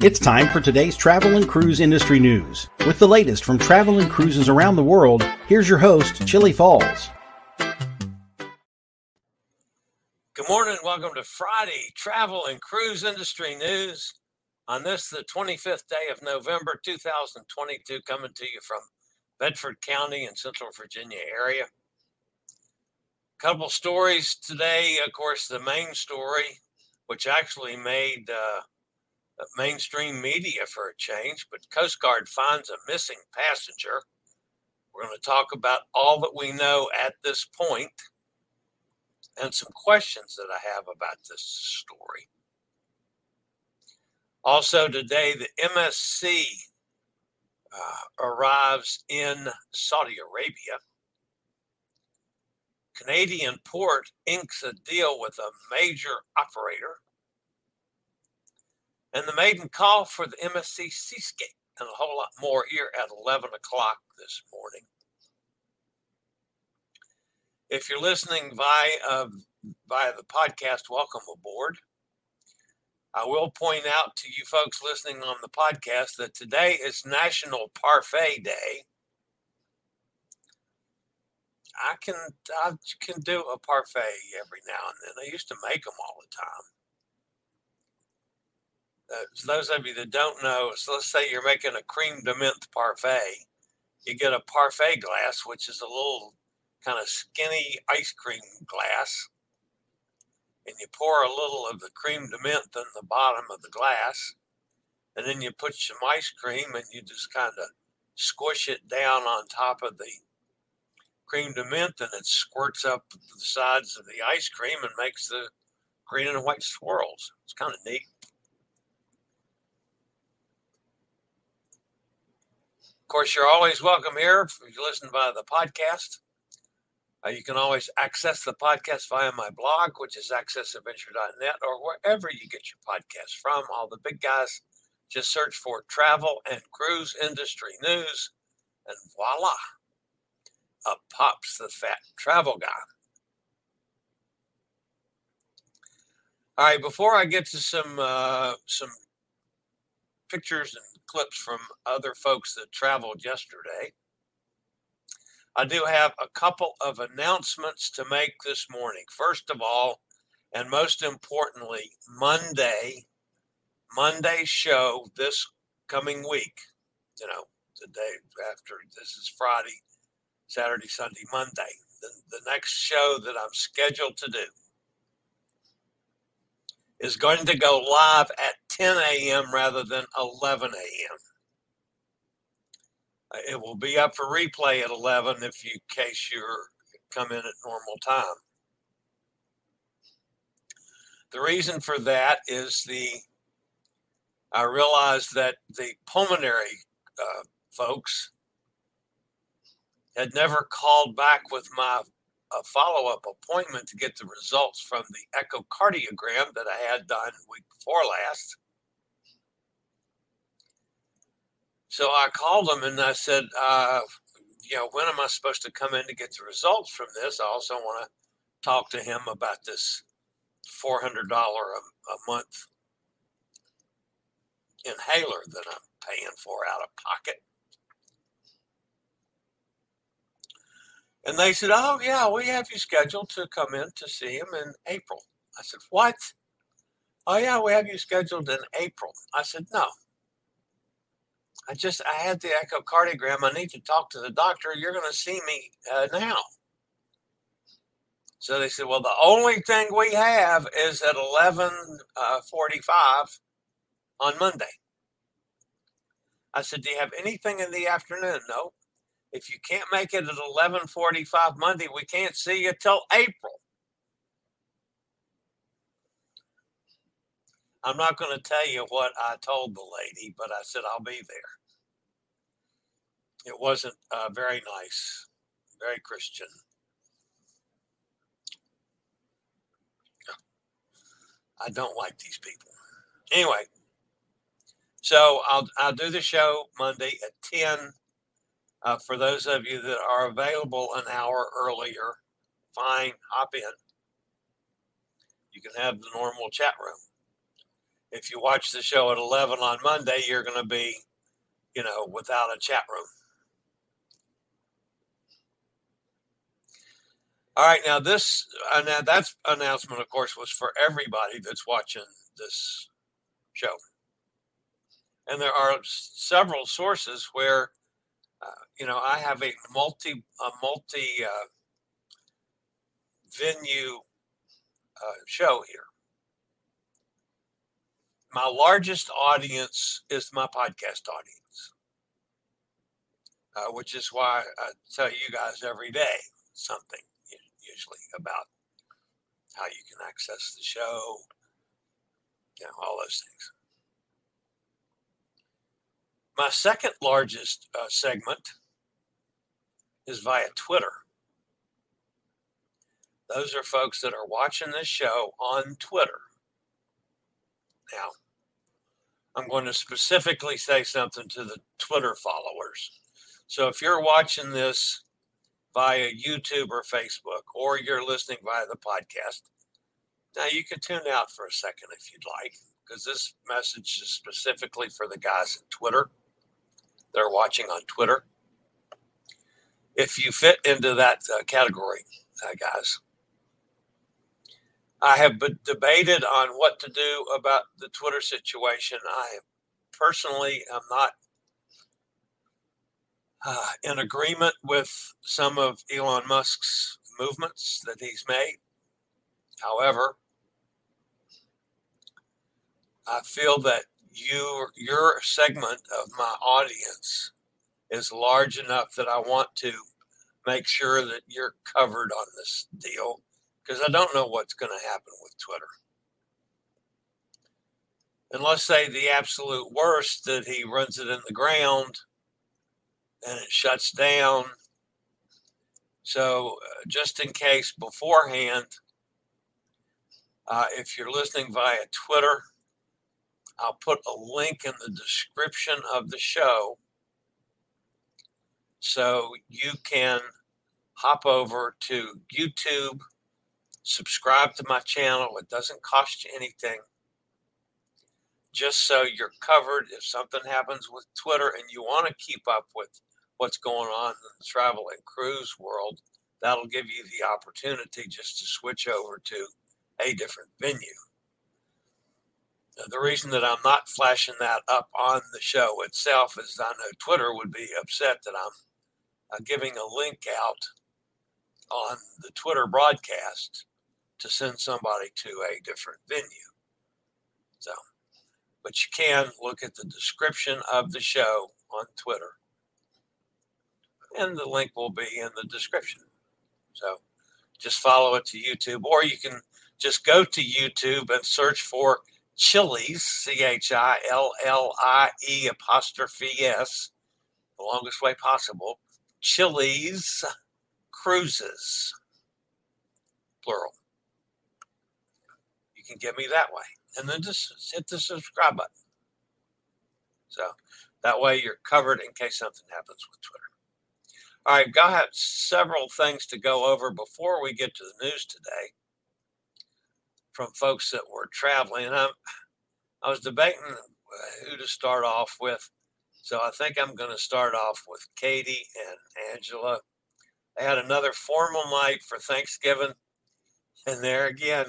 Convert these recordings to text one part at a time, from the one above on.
It's time for today's travel and cruise industry news. With the latest from travel and cruises around the world, here's your host, Chili Falls. Good morning and welcome to Friday Travel and Cruise Industry News. On this, the 25th day of November 2022, coming to you from Bedford County in Central Virginia area. Couple stories today. Of course, the main story, which actually made mainstream media for a change, but Coast Guard finds a missing passenger. We're going to talk about all that we know at this point and some questions that I have about this story. Also today, the MSC arrives in Saudi Arabia. Canadian port inks a deal with a major operator. And the maiden call for the MSC Seascape and a whole lot more here at 11 o'clock this morning. If you're listening via the podcast, welcome aboard. I will point out to you folks listening on the podcast that today is National Parfait Day. I can do a parfait every now and then. I used to make them all the time. Those of you that don't know, so let's say you're making a creme de menthe parfait. You get a parfait glass, which is a little kind of skinny ice cream glass. And you pour a little of the creme de menthe in the bottom of the glass. And then you put some ice cream and you just kind of squish it down on top of the creme de menthe. And it squirts up the sides of the ice cream and makes the green and white swirls. It's kind of neat. Of course, you're always welcome here if you listen via the podcast. You can always access the podcast via my blog, which is accessadventure.net, or wherever you get your podcast from. All the big guys, just search for Travel and Cruise Industry News, and voila, up pops the fat travel guy. All right, before I get to some pictures and clips from other folks that traveled yesterday, I do have a couple of announcements to make this morning. First of all, and most importantly, Monday's show this coming week, you know, the day after, this is Friday, Saturday, Sunday, Monday, the next show that I'm scheduled to do is going to go live at 10 a.m. rather than 11 a.m. It will be up for replay at 11 if you case you come in at normal time. The reason for that is I realized that the pulmonary folks had never called back with my a follow-up appointment to get the results from the echocardiogram that I had done week before last. So I called them and I said, when am I supposed to come in to get the results from this? I also want to talk to him about this $400 a month inhaler that I'm paying for out of pocket. And they said, oh, yeah, we have you scheduled to come in to see him in April. I said, what? Oh, yeah, we have you scheduled in April. I said, no. I had the echocardiogram. I need to talk to the doctor. You're going to see me now. So they said, well, the only thing we have is at 11:45 on Monday. I said, do you have anything in the afternoon? No. If you can't make it at 11:45 Monday, we can't see you till April. I'm not going to tell you what I told the lady, but I said I'll be there. It wasn't very nice, very Christian. I don't like these people. Anyway, so I'll do the show Monday at 10. For those of you that are available an hour earlier, fine, hop in. You can have the normal chat room. if you watch the show at 11 on Monday, you're going to be, you know, without a chat room. All right, now this that announcement, of course, was for everybody that's watching this show. And there are several sources where, you know, I have a multi-venue show here. My largest audience is my podcast audience, which is why I tell you guys every day something, usually about how you can access the show, you know, all those things. My second largest segment is via Twitter. Those are folks that are watching this show on Twitter. Now, I'm going to specifically say something to the Twitter followers. So if you're watching this via YouTube or Facebook, or you're listening via the podcast, now you can tune out for a second if you'd like, because this message is specifically for the guys at Twitter. They're watching on Twitter. If you fit into that category, guys. I have debated on what to do about the Twitter situation. I personally am not in agreement with some of Elon Musk's movements that he's made. However, I feel that your segment of my audience is large enough that I want to make sure that you're covered on this deal, because I don't know what's going to happen with Twitter. And let's say the absolute worst, that he runs it in the ground and it shuts down. So just in case beforehand, if you're listening via Twitter, I'll put a link in the description of the show so you can hop over to YouTube, subscribe to my channel. It doesn't cost you anything. Just so you're covered if something happens with Twitter and you want to keep up with what's going on in the travel and cruise world, that'll give you the opportunity just to switch over to a different venue. Now, the reason that I'm not flashing that up on the show itself is I know Twitter would be upset that I'm giving a link out on the Twitter broadcast to send somebody to a different venue. So, but you can look at the description of the show on Twitter, and the link will be in the description. So just follow it to YouTube, or you can just go to YouTube and search for Chillie's, Chillie', the longest way possible, Chillie's Cruises, plural. You can get me that way. And then just hit the subscribe button. So that way you're covered in case something happens with Twitter. All right, I have several things to go over before we get to the news today from folks that were traveling. And I was debating who to start off with. So I think I'm going to start off with Katie and Angela. They had another formal night for Thanksgiving. And there again,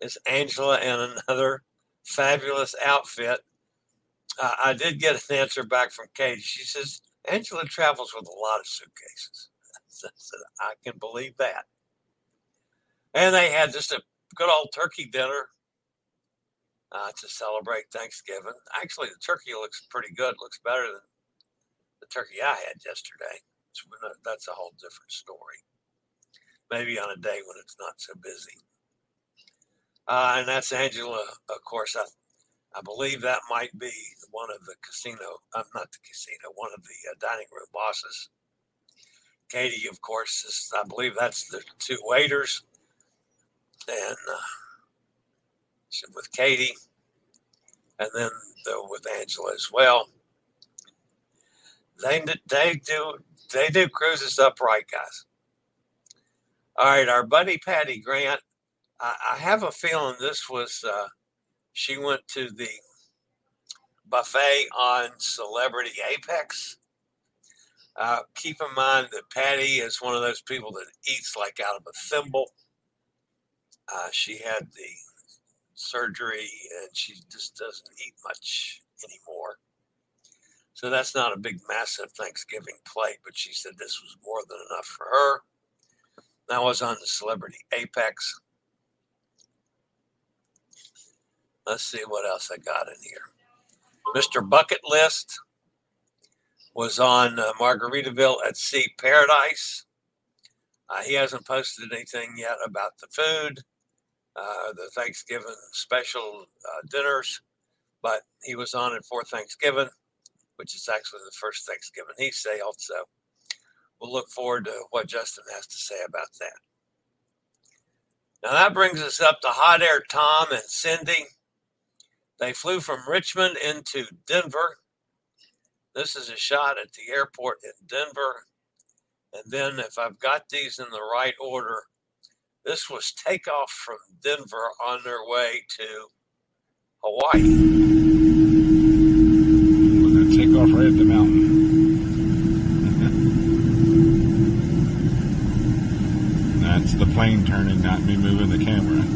it's Angela in another fabulous outfit. I did get an answer back from Cade. She says, Angela travels with a lot of suitcases. I said, I can believe that. And they had just a good old turkey dinner to celebrate Thanksgiving. Actually, the turkey looks pretty good. Looks better than the turkey I had yesterday. So that's a whole different story. Maybe on a day when it's not so busy. And that's Angela, of course. I believe that might be one of the dining room bosses. Katie, of course, I believe that's the two waiters. And with Katie, and then with Angela as well. They do cruises upright, guys. All right, our buddy Patty Grant. I have a feeling this was She went to the buffet on Celebrity Apex. Keep in mind that Patty is one of those people that eats like out of a thimble. She had the surgery and she just doesn't eat much anymore. So that's not a big, massive Thanksgiving plate, but she said this was more than enough for her. That was on the Celebrity Apex. Let's see what else I got in here. Mr. Bucket List was on Margaritaville at Sea Paradise. He hasn't posted anything yet about the food, the Thanksgiving special dinners, but he was on it for Thanksgiving, which is actually the first Thanksgiving he sailed. So we'll look forward to what Justin has to say about that. Now that brings us up to Hot Air Tom and Cindy. They flew from Richmond into Denver. This is a shot at the airport in Denver. And then if I've got these in the right order, this was takeoff from Denver on their way to Hawaii. We're going to take off right at the mountain. That's the plane turning, not me moving the camera.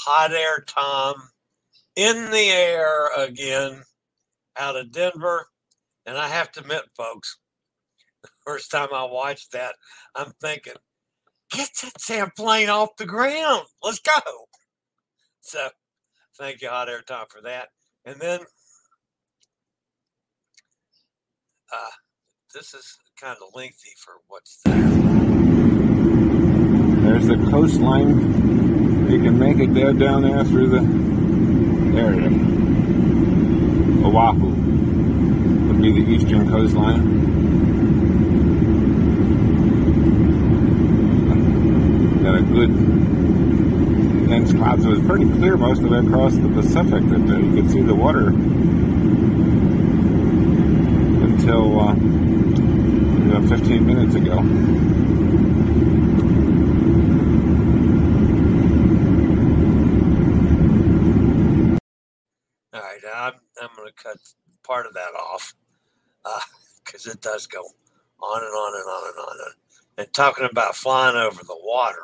Hot Air Tom in the air again out of Denver. And I have to admit, folks, the first time I watched that, I'm thinking, get that damn plane off the ground. Let's go. So thank you, Hot Air Tom, for that. And then this is kind of lengthy for what's there. There's the coastline. You can make it dead down there through the area. Oahu would be the eastern coastline. Got a good dense cloud, so it's pretty clear most of it across the Pacific. That you could see the water until about 15 minutes ago. I'm going to cut part of that off because it does go on and on and on and on. And talking about flying over the water,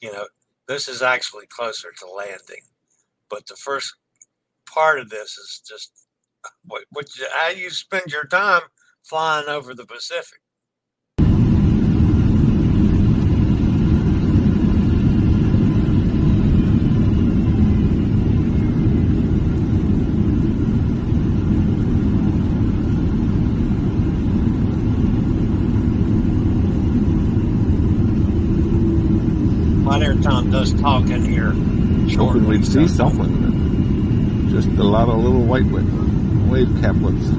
you know, this is actually closer to landing. But the first part of this is just how you spend your time flying over the Pacific. Tom does talk in here. Hoping we'd see something. Just a lot of little white wave caplets.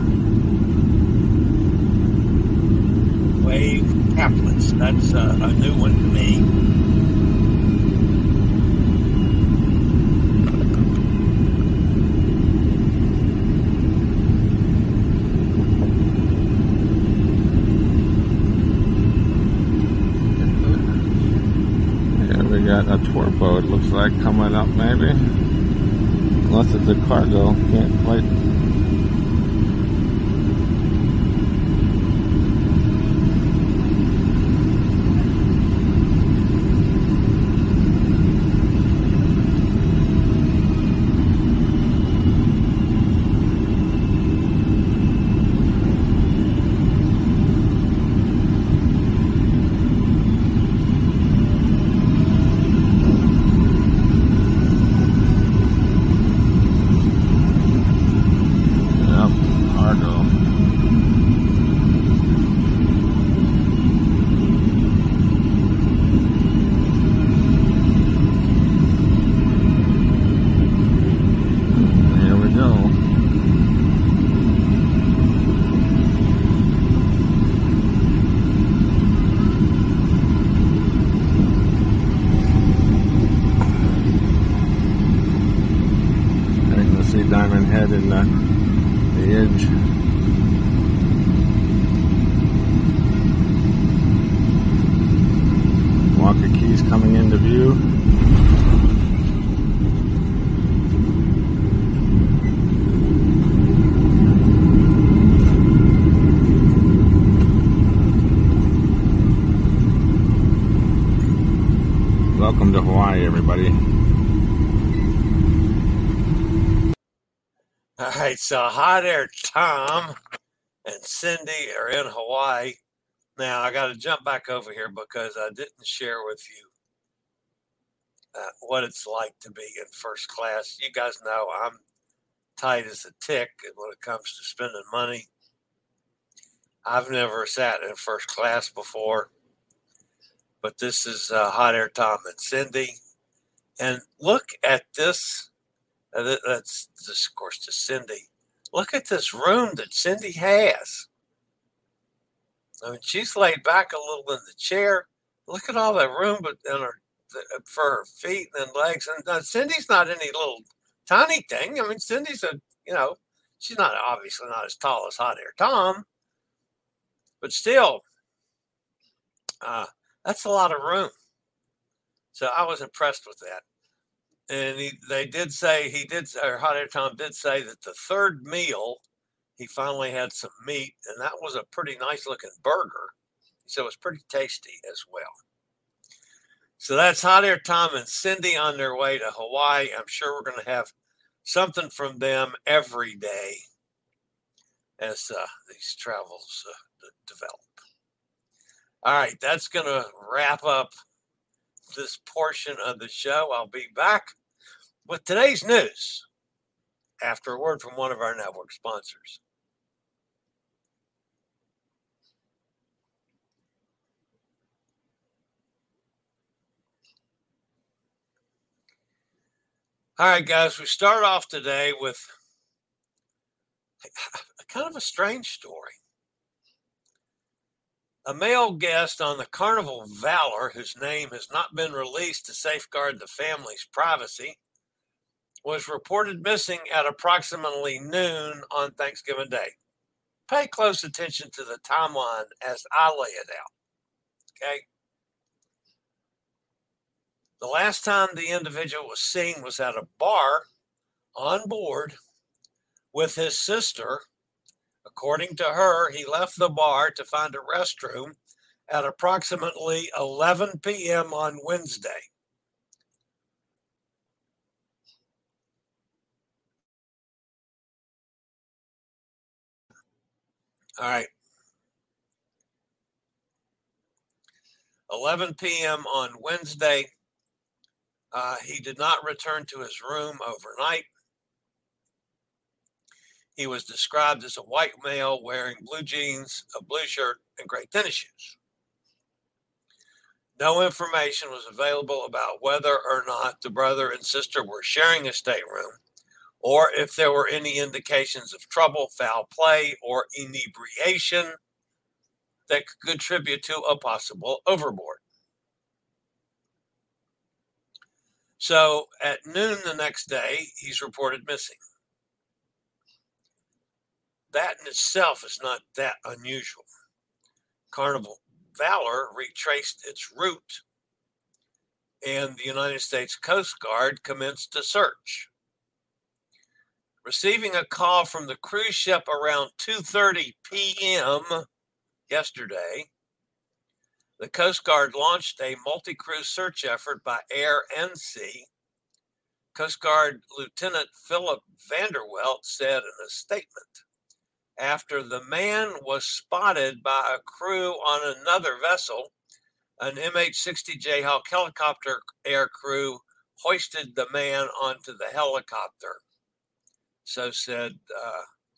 Wave caplets. That's a new one to me. got a tour boat, looks like, coming up maybe. Unless it's a cargo, can't quite. In the edge. Waikaki's coming into view. Welcome to Hawaii, everybody. Alright, so hi there, Tom and Cindy are in Hawaii. Now, I got to jump back over here because I didn't share with you what it's like to be in first class. You guys know I'm tight as a tick when it comes to spending money. I've never sat in first class before, but this is hot air Tom and Cindy. And look at this. That's this, of course, to Cindy. Look at this room that Cindy has. I mean, she's laid back a little in the chair. Look at all that room for her feet and legs. And Cindy's not any little tiny thing. I mean, Cindy's she's not obviously not as tall as Hot Air Tom, but still, that's a lot of room. So I was impressed with that. And Hot Air Tom did say that the third meal, he finally had some meat, and that was a pretty nice-looking burger. So it was pretty tasty as well. So that's Hot Air Tom and Cindy on their way to Hawaii. I'm sure we're going to have something from them every day as these travels develop. All right, that's going to wrap up this portion of the show. I'll be back with today's news after a word from one of our network sponsors. All right, guys, we start off today with kind of a strange story. A male guest on the Carnival Valor, whose name has not been released to safeguard the family's privacy, was reported missing at approximately noon on Thanksgiving Day. Pay close attention to the timeline as I lay it out, okay? The last time the individual was seen was at a bar on board with his sister. According to her, he left the bar to find a restroom at approximately 11 p.m. on Wednesday. All right. 11 p.m. on Wednesday. He did not return to his room overnight. He was described as a white male wearing blue jeans, a blue shirt, and gray tennis shoes. No information was available about whether or not the brother and sister were sharing a stateroom or if there were any indications of trouble, foul play, or inebriation that could contribute to a possible overboard. So at noon the next day, he's reported missing. That in itself is not that unusual. Carnival Valor retraced its route and the United States Coast Guard commenced a search. Receiving a call from the cruise ship around 2:30 p.m. yesterday, the Coast Guard launched a multi-cruise search effort by air and sea. Coast Guard Lieutenant Philip Vanderwalt said in a statement, after the man was spotted by a crew on another vessel, an MH-60 Jayhawk helicopter air crew hoisted the man onto the helicopter. So said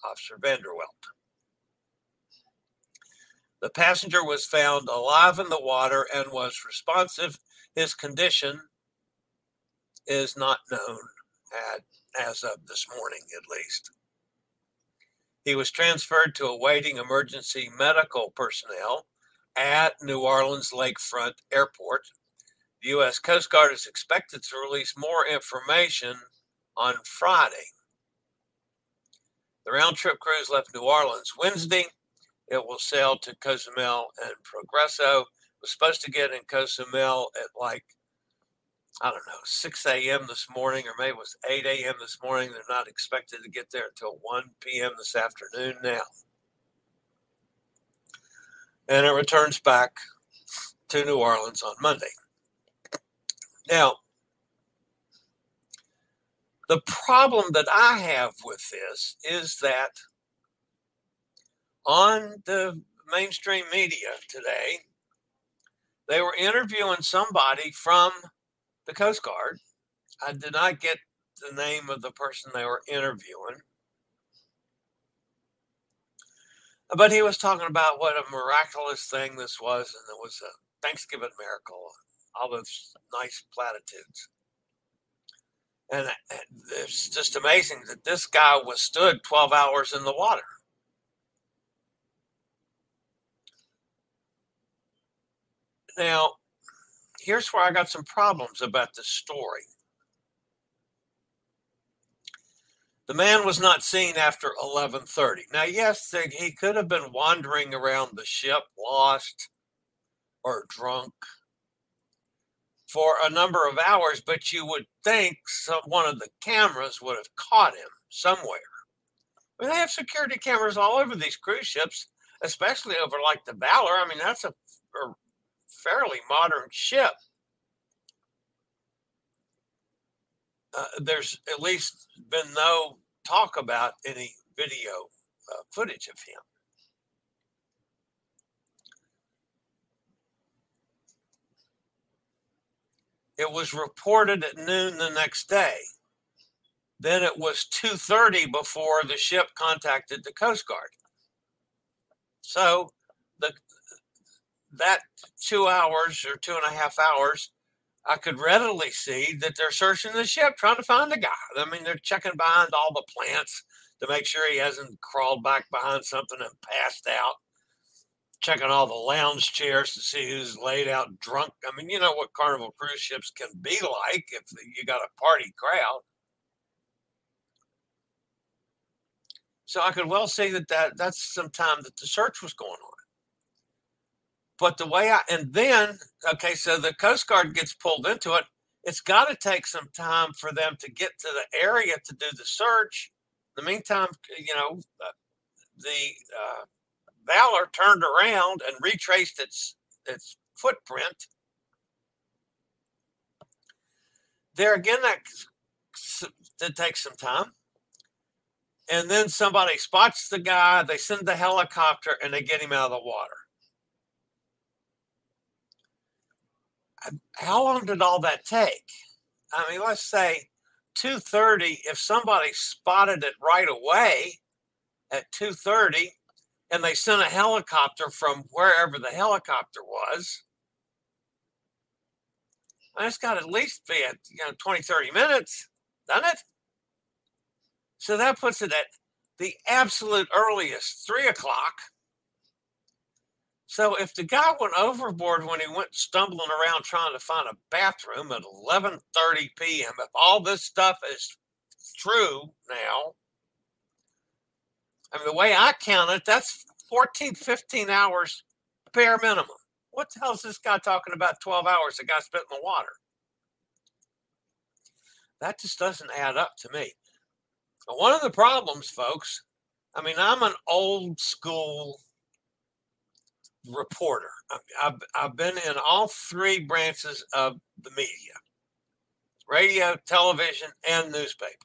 Officer Vanderwalt. The passenger was found alive in the water and was responsive. His condition is not known as of this morning, at least. He was transferred to awaiting emergency medical personnel at New Orleans Lakefront Airport. The U.S. Coast Guard is expected to release more information on Friday. The round-trip cruise left New Orleans Wednesday. It will sail to Cozumel and Progreso. It was supposed to get in Cozumel at 6 a.m. this morning, or maybe it was 8 a.m. this morning. They're not expected to get there until 1 p.m. this afternoon now. And it returns back to New Orleans on Monday. Now, the problem that I have with this is that on the mainstream media today, they were interviewing somebody from the Coast Guard. I did not get the name of the person they were interviewing. But he was talking about what a miraculous thing this was, and it was a Thanksgiving miracle, all those nice platitudes. And it's just amazing that this guy was stood 12 hours in the water. Now, here's where I got some problems about this story. The man was not seen after 11:30. Now, yes, he could have been wandering around the ship, lost or drunk for a number of hours, but you would think one of the cameras would have caught him somewhere. I mean, they have security cameras all over these cruise ships, especially over the Valor. I mean, that's a fairly modern ship. There's at least been no talk about any video footage of him. It was reported at noon the next day. Then it was 2:30 before the ship contacted the Coast Guard. So that 2 hours or 2.5 hours, I could readily see that they're searching the ship, trying to find the guy. I mean, they're checking behind all the plants to make sure he hasn't crawled back behind something and passed out, checking all the lounge chairs to see who's laid out drunk. I mean, you know what Carnival cruise ships can be like if you got a party crowd. So I could well see that's some time that the search was going on. But the way so the Coast Guard gets pulled into it. It's got to take some time for them to get to the area to do the search. In the meantime, the Valor turned around and retraced its footprint. There again, that did take some time. And then somebody spots the guy. They send the helicopter, and they get him out of the water. How long did all that take? I mean, let's say 2:30. If somebody spotted it right away at 2:30 and they sent a helicopter from wherever the helicopter was, it's got to at least be at 20, 30 minutes, doesn't it? So that puts it at the absolute earliest 3 o'clock. So if the guy went overboard when he went stumbling around trying to find a bathroom at 11:30 p.m., if all this stuff is true now, the way I count it, that's 14, 15 hours bare minimum. What the hell is this guy talking about 12 hours the guy spent in the water? That just doesn't add up to me. One of the problems, folks, I mean, I'm an old school reporter. I've been in all three branches of the media, radio, television, and newspaper.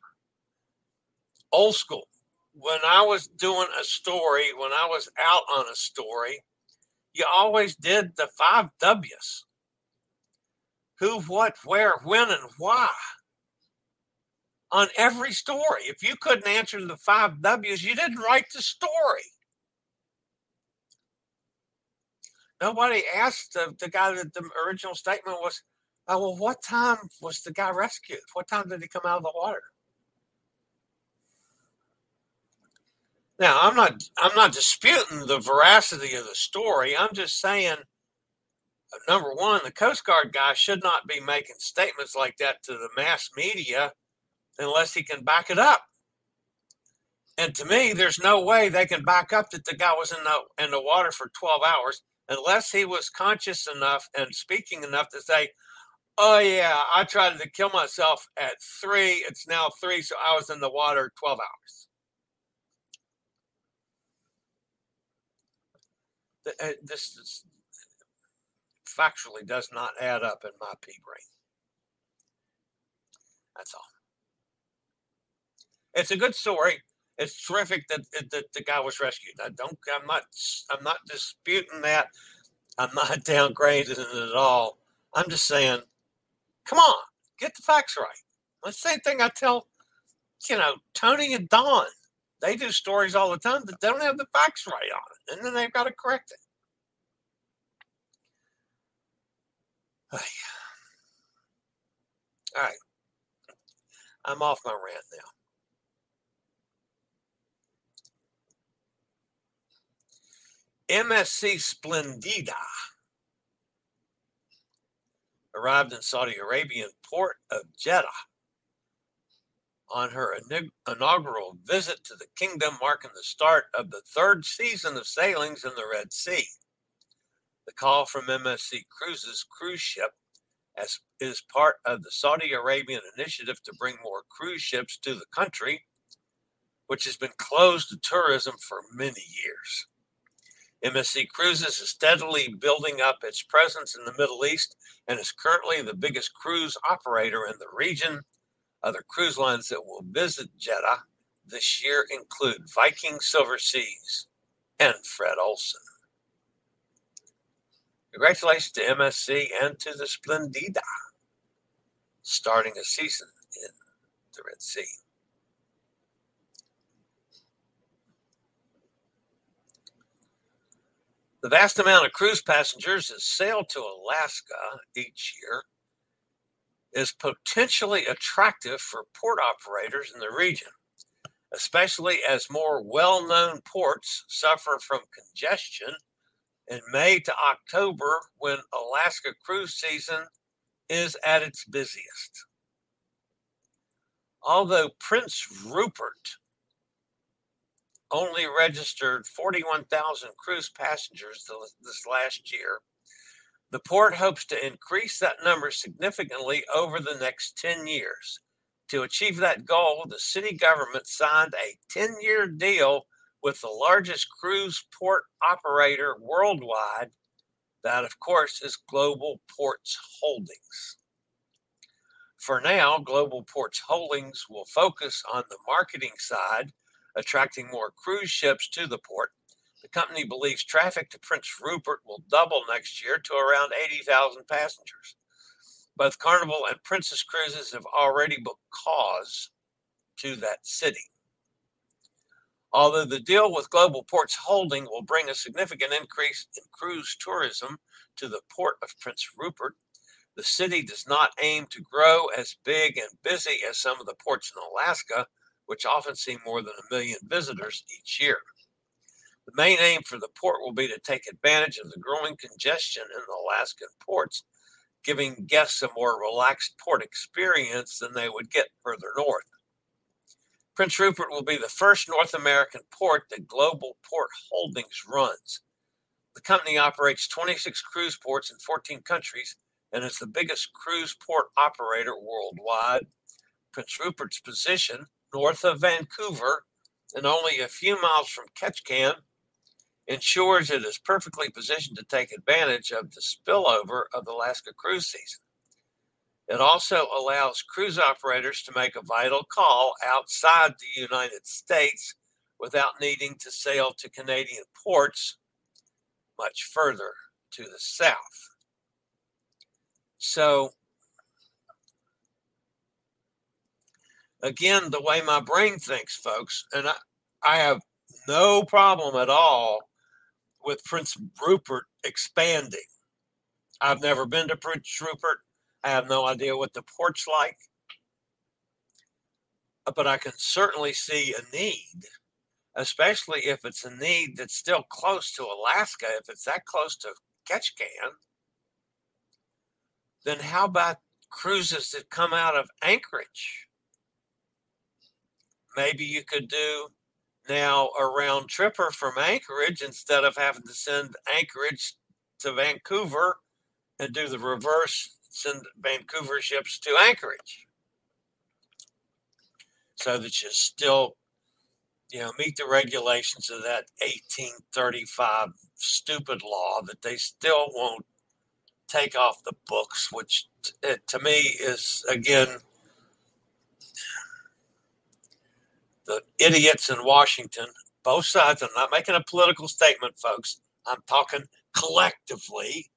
Old school. When I was doing a story, when I was out on a story, you always did the 5 W's. Who, what, where, when, and why. On every story. If you couldn't answer the 5 W's, you didn't write the story. Nobody asked the guy that the original statement was, oh, well, what time was the guy rescued? What time did he come out of the water? Now, I'm not disputing the veracity of the story. I'm just saying, number one, the Coast Guard guy should not be making statements like that to the mass media unless he can back it up. And to me, there's no way they can back up that the guy was in the water for 12 hours unless he was conscious enough and speaking enough to say, oh, yeah, I tried to kill myself at 3. It's now 3, so I was in the water 12 hours. This is, factually does not add up in my pea brain. That's all. It's a good story. It's terrific that the guy was rescued. I'm not disputing that. I'm not downgrading it at all. I'm just saying, come on, get the facts right. The same thing I tell, Tony and Don. They do stories all the time that they don't have the facts right on it, and then they've got to correct it. Oh, yeah. All right. I'm off my rant now. MSC Splendida arrived in Saudi Arabian port of Jeddah on her inaugural visit to the kingdom, marking the start of the 3rd season of sailings in the Red Sea. The call from MSC Cruises cruise ship is part of the Saudi Arabian initiative to bring more cruise ships to the country, which has been closed to tourism for many years. MSC Cruises is steadily building up its presence in the Middle East and is currently the biggest cruise operator in the region. Other cruise lines that will visit Jeddah this year include Viking, Silver Seas, and Fred Olsen. Congratulations to MSC and to the Splendida, starting a season in the Red Sea. The vast amount of cruise passengers that sail to Alaska each year is potentially attractive for port operators in the region, especially as more well-known ports suffer from congestion in May to October when Alaska cruise season is at its busiest. Although Prince Rupert only registered 41,000 cruise passengers this last year, the port hopes to increase that number significantly over the next 10 years. To achieve that goal, the city government signed a 10-year deal with the largest cruise port operator worldwide. That, of course, is Global Ports Holdings. For now, Global Ports Holdings will focus on the marketing side, attracting more cruise ships to the port. The company believes traffic to Prince Rupert will double next year to around 80,000 passengers. Both Carnival and Princess Cruises have already booked calls to that city. Although the deal with Global Ports Holdings will bring a significant increase in cruise tourism to the port of Prince Rupert, the city does not aim to grow as big and busy as some of the ports in Alaska, which often see more than 1 million visitors each year. The main aim for the port will be to take advantage of the growing congestion in the Alaskan ports, giving guests a more relaxed port experience than they would get further north. Prince Rupert will be the first North American port that Global Port Holdings runs. The company operates 26 cruise ports in 14 countries and is the biggest cruise port operator worldwide. Prince Rupert's position north of Vancouver and only a few miles from Ketchikan ensures it is perfectly positioned to take advantage of the spillover of the Alaska cruise season. It also allows cruise operators to make a vital call outside the United States without needing to sail to Canadian ports much further to the south. So, again, the way my brain thinks, folks, and I have no problem at all with Prince Rupert expanding. I've never been to Prince Rupert. I have no idea what the port's like. But I can certainly see a need, especially if it's a need that's still close to Alaska. If it's that close to Ketchikan, then how about cruises that come out of Anchorage? Maybe you could do now a round tripper from Anchorage instead of having to send Anchorage to Vancouver and do the reverse, send Vancouver ships to Anchorage. So that you still, you know, meet the regulations of that 1835 stupid law that they still won't take off the books, which to me is, again, the idiots in Washington, both sides. I'm not making a political statement, folks. I'm talking collectively,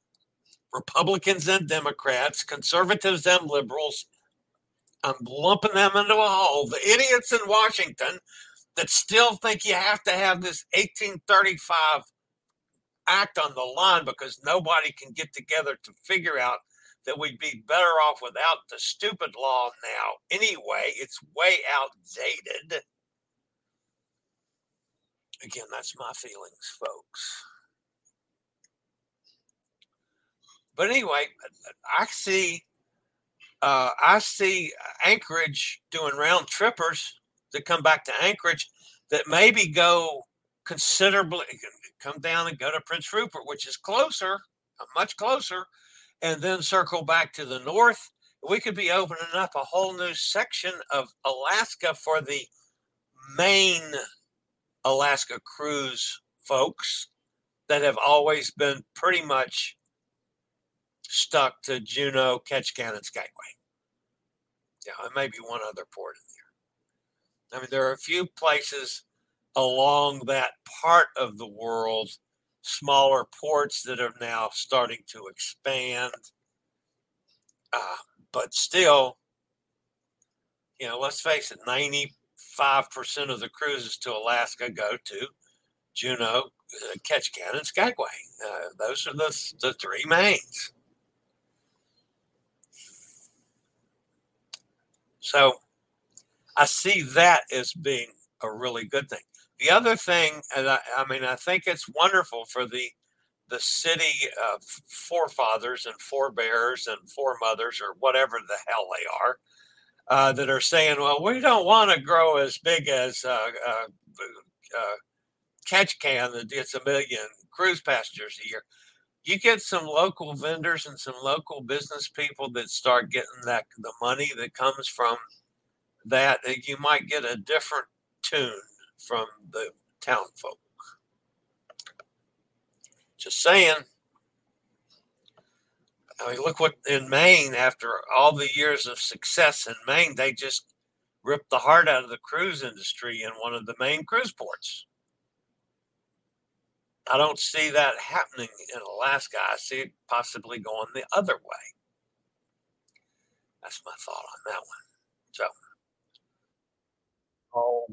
Republicans and Democrats, conservatives and liberals. I'm lumping them into a whole. The idiots in Washington that still think you have to have this 1835 act on the line because nobody can get together to figure out that we'd be better off without the stupid law now. Anyway, it's way outdated. Again, that's my feelings, folks. But anyway, I see Anchorage doing round trippers that come back to Anchorage that maybe go considerably, come down and go to Prince Rupert, which is closer, much closer, and then circle back to the north. We could be opening up a whole new section of Alaska for the main Alaska cruise folks that have always been pretty much stuck to Juneau, Ketchikan, and Skagway. Yeah, and maybe one other port in there. I mean, there are a few places along that part of the world, smaller ports that are now starting to expand. But still, you know, let's face it, 95% of the cruises to Alaska go to Juneau, Ketchikan, and Skagway. Those are the three mains. So I see that as being a really good thing. The other thing, and I mean, I think it's wonderful for the city of forefathers and forebears and foremothers or whatever the hell they are that are saying, well, we don't want to grow as big as Ketchikan that gets 1 million cruise passengers a year. You get some local vendors and some local business people that start getting that the money that comes from that, you might get a different tune from the town folk. Just saying. I mean, look what in Maine, after all the years of success in Maine, they just ripped the heart out of the cruise industry in one of the main cruise ports. I don't see that happening in Alaska. I see it possibly going the other way. That's my thought on that one. So, oh,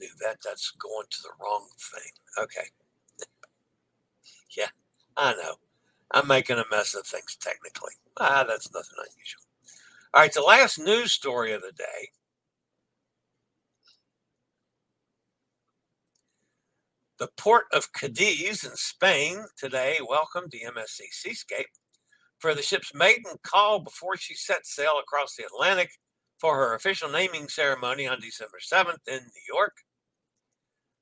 do that. That's going to the wrong thing. Okay. Yeah, I know. I'm making a mess of things technically. That's nothing unusual. All right, the last news story of the day . The port of Cadiz in Spain today welcomed the MSC Seascape for the ship's maiden call before she set sail across the Atlantic for her official naming ceremony on December 7th in New York.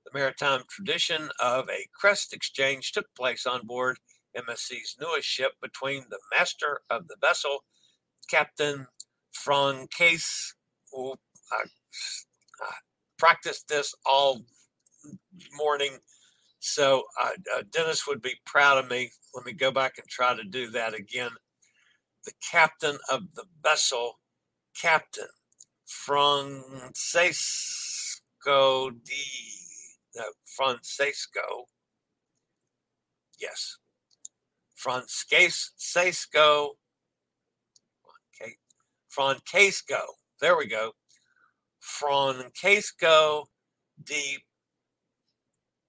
The maritime tradition of a crest exchange took place on board MSC's newest ship between the master of the vessel, Captain Francesco, who practiced this all morning. So Dennis would be proud of me. Let me go back and try to do that again. The captain of the vessel, Captain Francesco Francesco di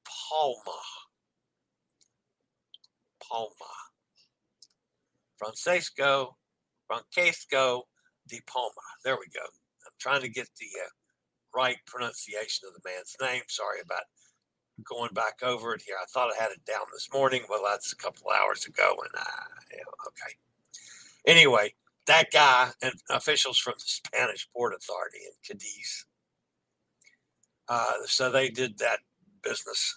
Palma. Francesco di Palma. There we go. I'm trying to get the right pronunciation of the man's name. Sorry about going back over it here. I thought I had it down this morning. Well, that's a couple hours ago, and okay. Anyway, that guy and officials from the Spanish Port Authority in Cadiz. So they did that business.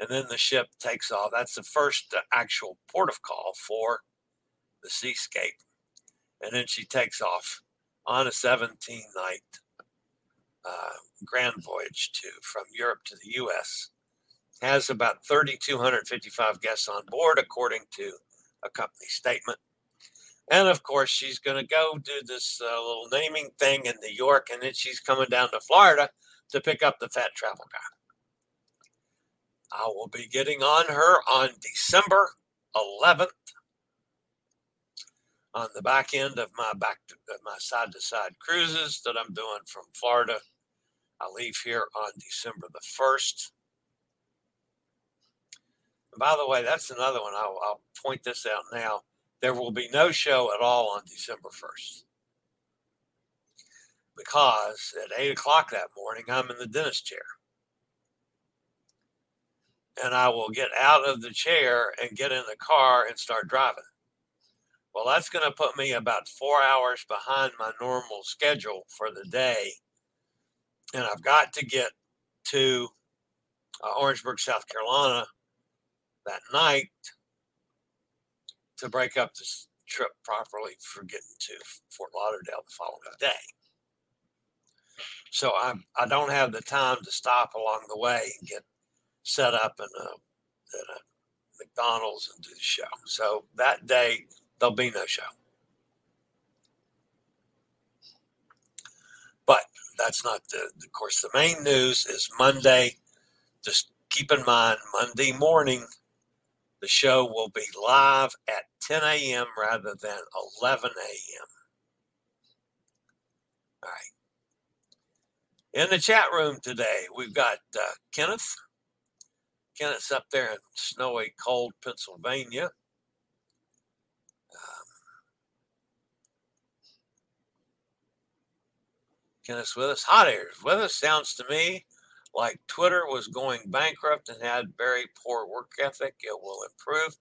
And then the ship takes off. That's the first actual port of call for the Seascape. And then she takes off on a 17-night grand voyage from Europe to the U.S. Has about 3,255 guests on board, according to a company statement. And, of course, she's going to go do this little naming thing in New York, and then she's coming down to Florida to pick up the fat travel guy. I will be getting on her on December 11th. On the back end of my side-to-side cruises that I'm doing from Florida. I leave here on December the 1st. And by the way, that's another one. I'll point this out now. There will be no show at all on December 1st. Because at 8 o'clock that morning, I'm in the dentist chair. And I will get out of the chair and get in the car and start driving. Well, that's going to put me about 4 hours behind my normal schedule for the day. And I've got to get to Orangeburg, South Carolina that night to break up this trip properly for getting to Fort Lauderdale the following day. So I don't have the time to stop along the way and get set up in a McDonald's and do the show. So that day, there'll be no show. But that's not of course, the main news is Monday. Just keep in mind, Monday morning, the show will be live at 10 a.m. rather than 11 a.m. All right. In the chat room today, we've got Kenneth. Kenneth's up there in snowy, cold Pennsylvania. Kenneth's with us. Hot Air's with us. Sounds to me like Twitter was going bankrupt and had very poor work ethic. It will improve.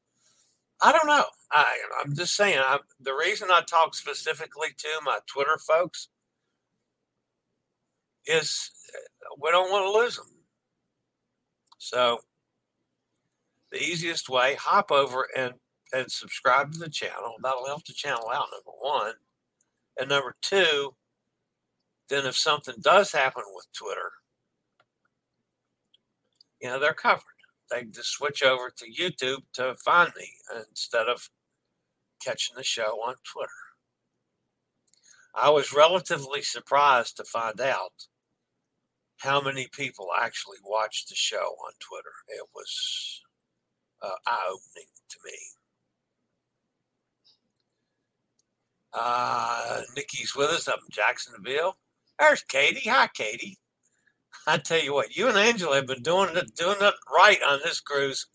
I don't know. I'm just saying. The reason I talk specifically to my Twitter folks is we don't want to lose them. So the easiest way, hop over and subscribe to the channel. That'll help the channel out, number one. And number two, then if something does happen with Twitter, they're covered. They just switch over to YouTube to find me instead of catching the show on Twitter. I was relatively surprised to find out how many people actually watched the show on Twitter. It was eye-opening to me. Nikki's with us up in Jacksonville. There's Katie. Hi, Katie. I tell you what, you and Angela have been doing it right on this cruise.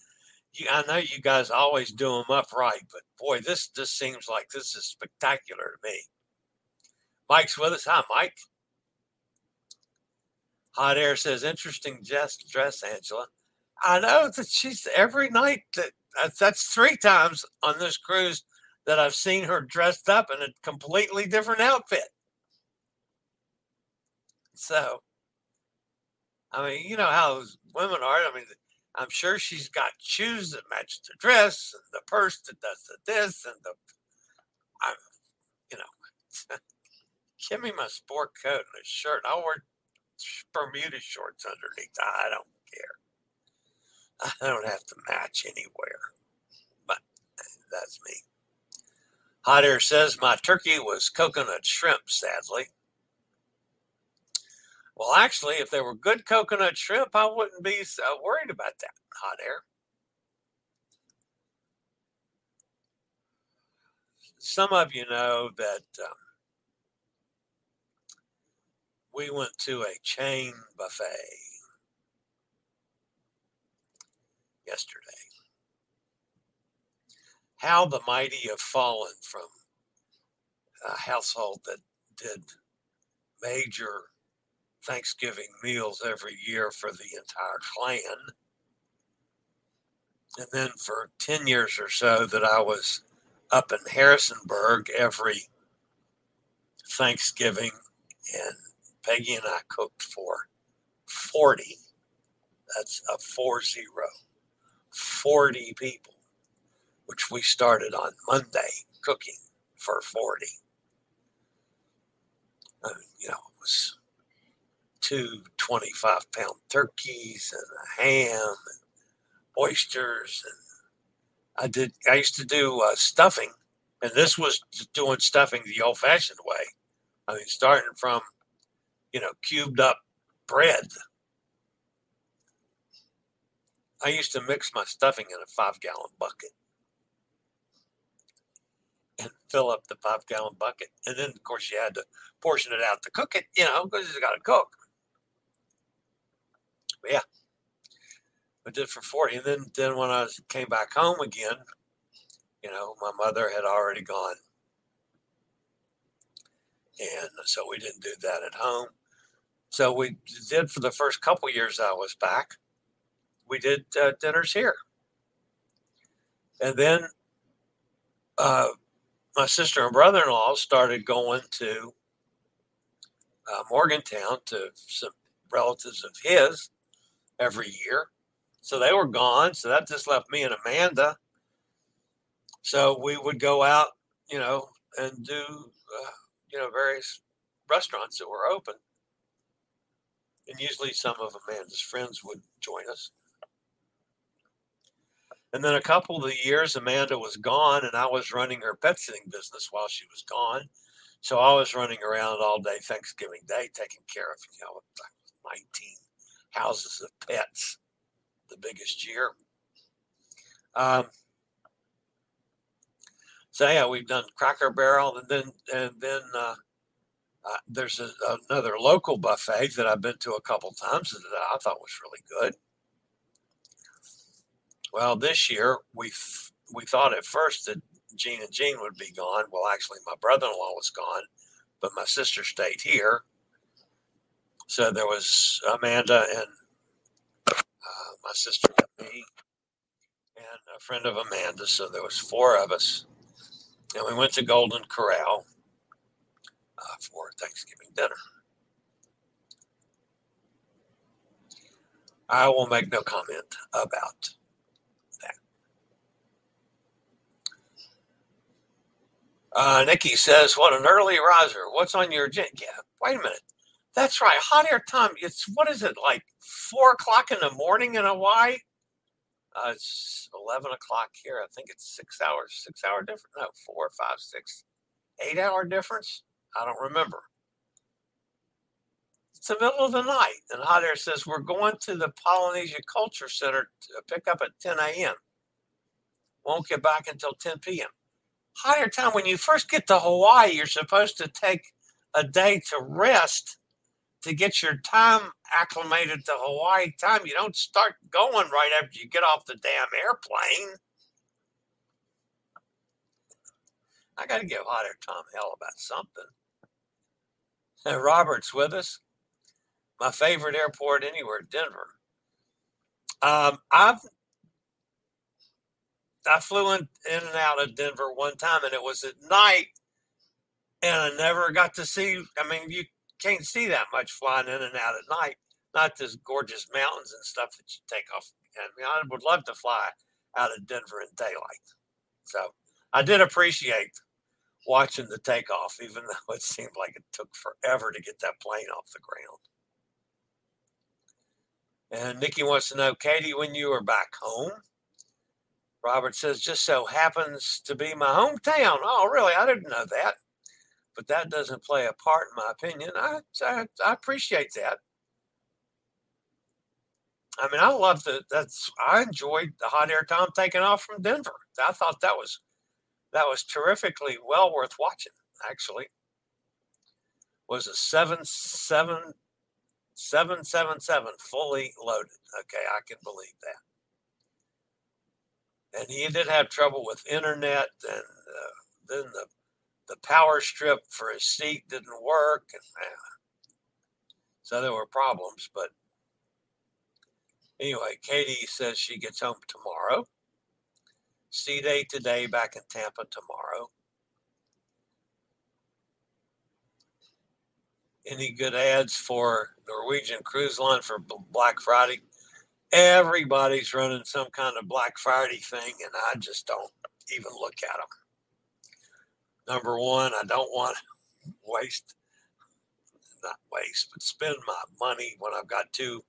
I know you guys always do them up right, but boy, this seems like this is spectacular to me. Mike's with us. Hi, Mike. Hot Air says, interesting dress, Angela. I know that she's every night. That's 3 times on this cruise that I've seen her dressed up in a completely different outfit. So, you know how those women are. I'm sure she's got shoes that match the dress and the purse that does this and Give me my sport coat and a shirt. I'll wear Bermuda shorts underneath. I don't care. I don't have to match anywhere. But that's me. Hot Air says, my turkey was coconut shrimp, sadly. Well, actually, if they were good coconut shrimp, I wouldn't be so worried about that, Hot Air. Some of you know that we went to a chain buffet yesterday. How the mighty have fallen from a household that did major Thanksgiving meals every year for the entire clan. And then for 10 years or so that I was up in Harrisonburg, every Thanksgiving, and Peggy and I cooked for 40. That's a 40. 40 people, which we started on Monday cooking for 40. I mean, you know, it was 2 25-pound turkeys and a ham and oysters. And I used to do stuffing, and this was doing stuffing the old-fashioned way. I mean, starting from, you know, cubed up bread. I used to mix my stuffing in a 5-gallon bucket and fill up the 5-gallon bucket. And then, of course, you had to portion it out to cook it, you know, because it's got to cook. But yeah, we did for 40. And then when I came back home again, you know, my mother had already gone. And so we didn't do that at home. So we did for the first couple years I was back, we did dinners here. And then my sister and brother-in-law started going to Morgantown to some relatives of his every year. So they were gone. So that just left me and Amanda. So we would go out, you know, and do, you know, various restaurants that were open. And usually some of Amanda's friends would join us. And then a couple of the years, Amanda was gone, and I was running her pet sitting business while she was gone. So I was running around all day Thanksgiving Day taking care of, you know, 19 houses of pets, the biggest year. So yeah, we've done Cracker Barrel, and then there's another local buffet that I've been to a couple times that I thought was really good. Well, this year we thought at first that Gene and Jean would be gone. Well, actually, my brother-in-law was gone, but my sister stayed here. So there was Amanda and my sister and me and a friend of Amanda. So there was 4 of us. And we went to Golden Corral for Thanksgiving dinner. I will make no comment about that. Nikki says, what an early riser. What's on your agenda? Yeah, wait a minute. That's right. Hot Air time. It's, what is it, like 4 o'clock in the morning in Hawaii? It's 11 o'clock here. I think it's 6 hours, 6 hour difference. No, 8 hour difference. I don't remember. It's the middle of the night. And Hot Air says, we're going to the Polynesian Culture Center to pick up at 10 a.m. Won't get back until 10 p.m. Hot Air time, when you first get to Hawaii, you're supposed to take a day to rest to get your time acclimated to Hawaii time. You don't start going right after you get off the damn airplane. I got to give Hot Air Tom hell about something. And Robert's with us. My favorite airport anywhere, Denver. I flew in and out of Denver one time, and it was at night, and I never got to see. I mean, you can't see that much flying in and out at night. Not this gorgeous mountains and stuff that you take off. I mean, I would love to fly out of Denver in daylight. So I did appreciate watching the takeoff, even though it seemed like it took forever to get that plane off the ground. And Nikki wants to know, Katie, when you are back home? Robert says, just so happens to be my hometown. Oh, really? I didn't know that. But that doesn't play a part, in my opinion. I appreciate that. I mean, I love that. I enjoyed the hot air time taking off from Denver. I thought that was terrifically well worth watching. Actually, it was a 777 fully loaded. Okay, I can believe that. And he did have trouble with internet, and then the power strip for his seat didn't work, and so there were problems. But anyway, Katie says she gets home tomorrow. Sea day today, back in Tampa tomorrow. Any good ads for Norwegian Cruise Line for Black Friday? Everybody's running some kind of Black Friday thing, and I just don't even look at them. Number one, I don't want to spend my money when I've got two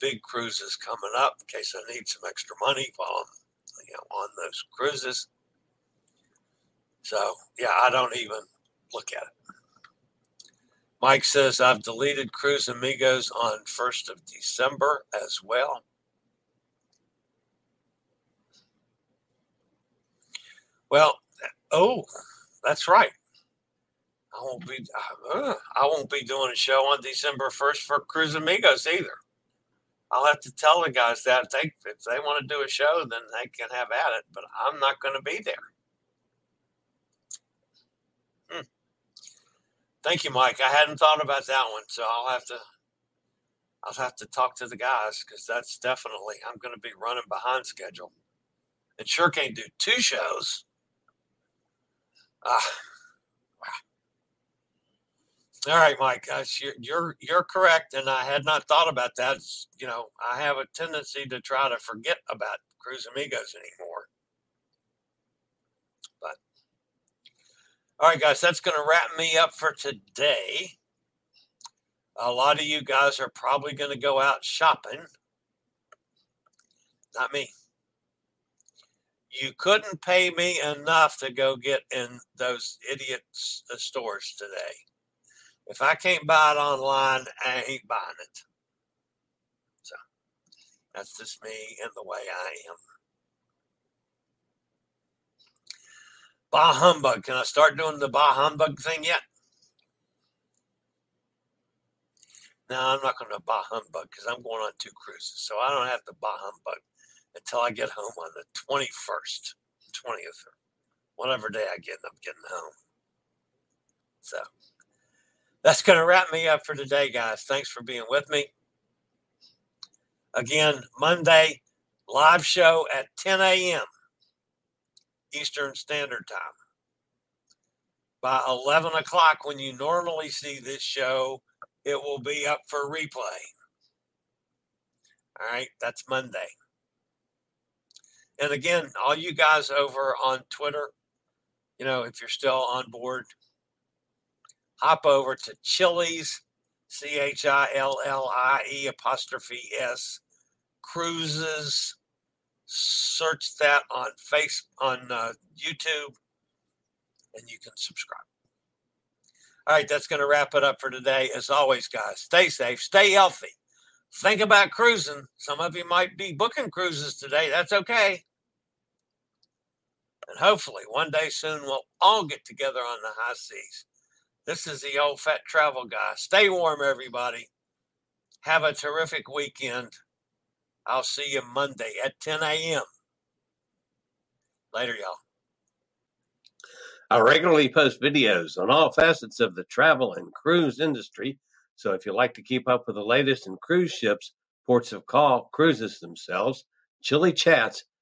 big cruises coming up, in case I need some extra money while I'm on those cruises. So, yeah, I don't even look at it. Mike says, I've deleted Cruise Amigos on 1st of December as well. Well, oh, that's right. I won't be doing a show on December 1st for Cruise Amigos either. I'll have to tell the guys that if they want to do a show, then they can have at it. But I'm not going to be there. Thank you, Mike. I hadn't thought about that one, so I'll have to talk to the guys, because that's definitely, I'm going to be running behind schedule, and sure can't do two shows. All right, Mike, you're correct, and I had not thought about that. I have a tendency to try to forget about Cruise Amigos anymore. But all right, guys, that's going to wrap me up for today. A lot of you guys are probably going to go out shopping. Not me. You couldn't pay me enough to go get in those idiot stores today. If I can't buy it online, I ain't buying it. So that's just me and the way I am. Bah humbug. Can I start doing the bah humbug thing yet? No, I'm not going to bah humbug, because I'm going on two cruises. So I don't have to bah humbug until I get home on the 21st, 20th, or whatever day I'm getting home. So that's going to wrap me up for today, guys. Thanks for being with me. Again, Monday, live show at 10 a.m. Eastern Standard Time. By 11 o'clock, when you normally see this show, it will be up for replay. All right, that's Monday. And again, all you guys over on Twitter, if you're still on board, hop over to Chillie's, CHILLIE' Cruises. Search that on YouTube, and you can subscribe. All right, that's going to wrap it up for today. As always, guys, stay safe, stay healthy. Think about cruising. Some of you might be booking cruises today. That's okay. And hopefully one day soon we'll all get together on the high seas. This is the old fat travel guy. Stay warm, everybody. Have a terrific weekend. I'll see you Monday at 10 a.m. Later, y'all. I regularly post videos on all facets of the travel and cruise industry. So if you like to keep up with the latest in cruise ships, ports of call, cruises themselves, chilly chats,